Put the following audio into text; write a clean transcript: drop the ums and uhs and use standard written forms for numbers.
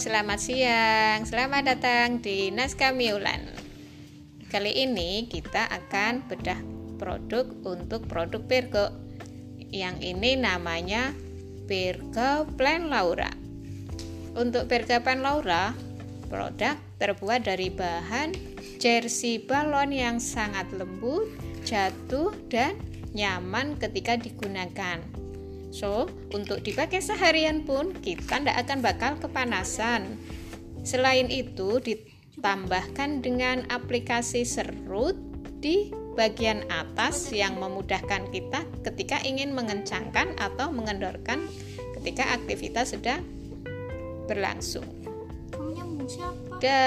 selamat siang, selamat datang di Naskah Miulan. Kali ini kita akan bedah produk untuk produk Virgo. Yang ini namanya Virgo Plain Laura. Untuk Virgo Plain Laura, produk terbuat dari bahan jersey balon yang sangat lembut, jatuh, dan nyaman ketika digunakan. So, untuk dipakai seharian pun kita tidak akan bakal kepanasan. Selain itu, ditambahkan dengan aplikasi serut di bagian atas yang memudahkan kita ketika ingin mengencangkan atau mengendorkan ketika aktivitas sedang berlangsung. Kamu nyambung siapa?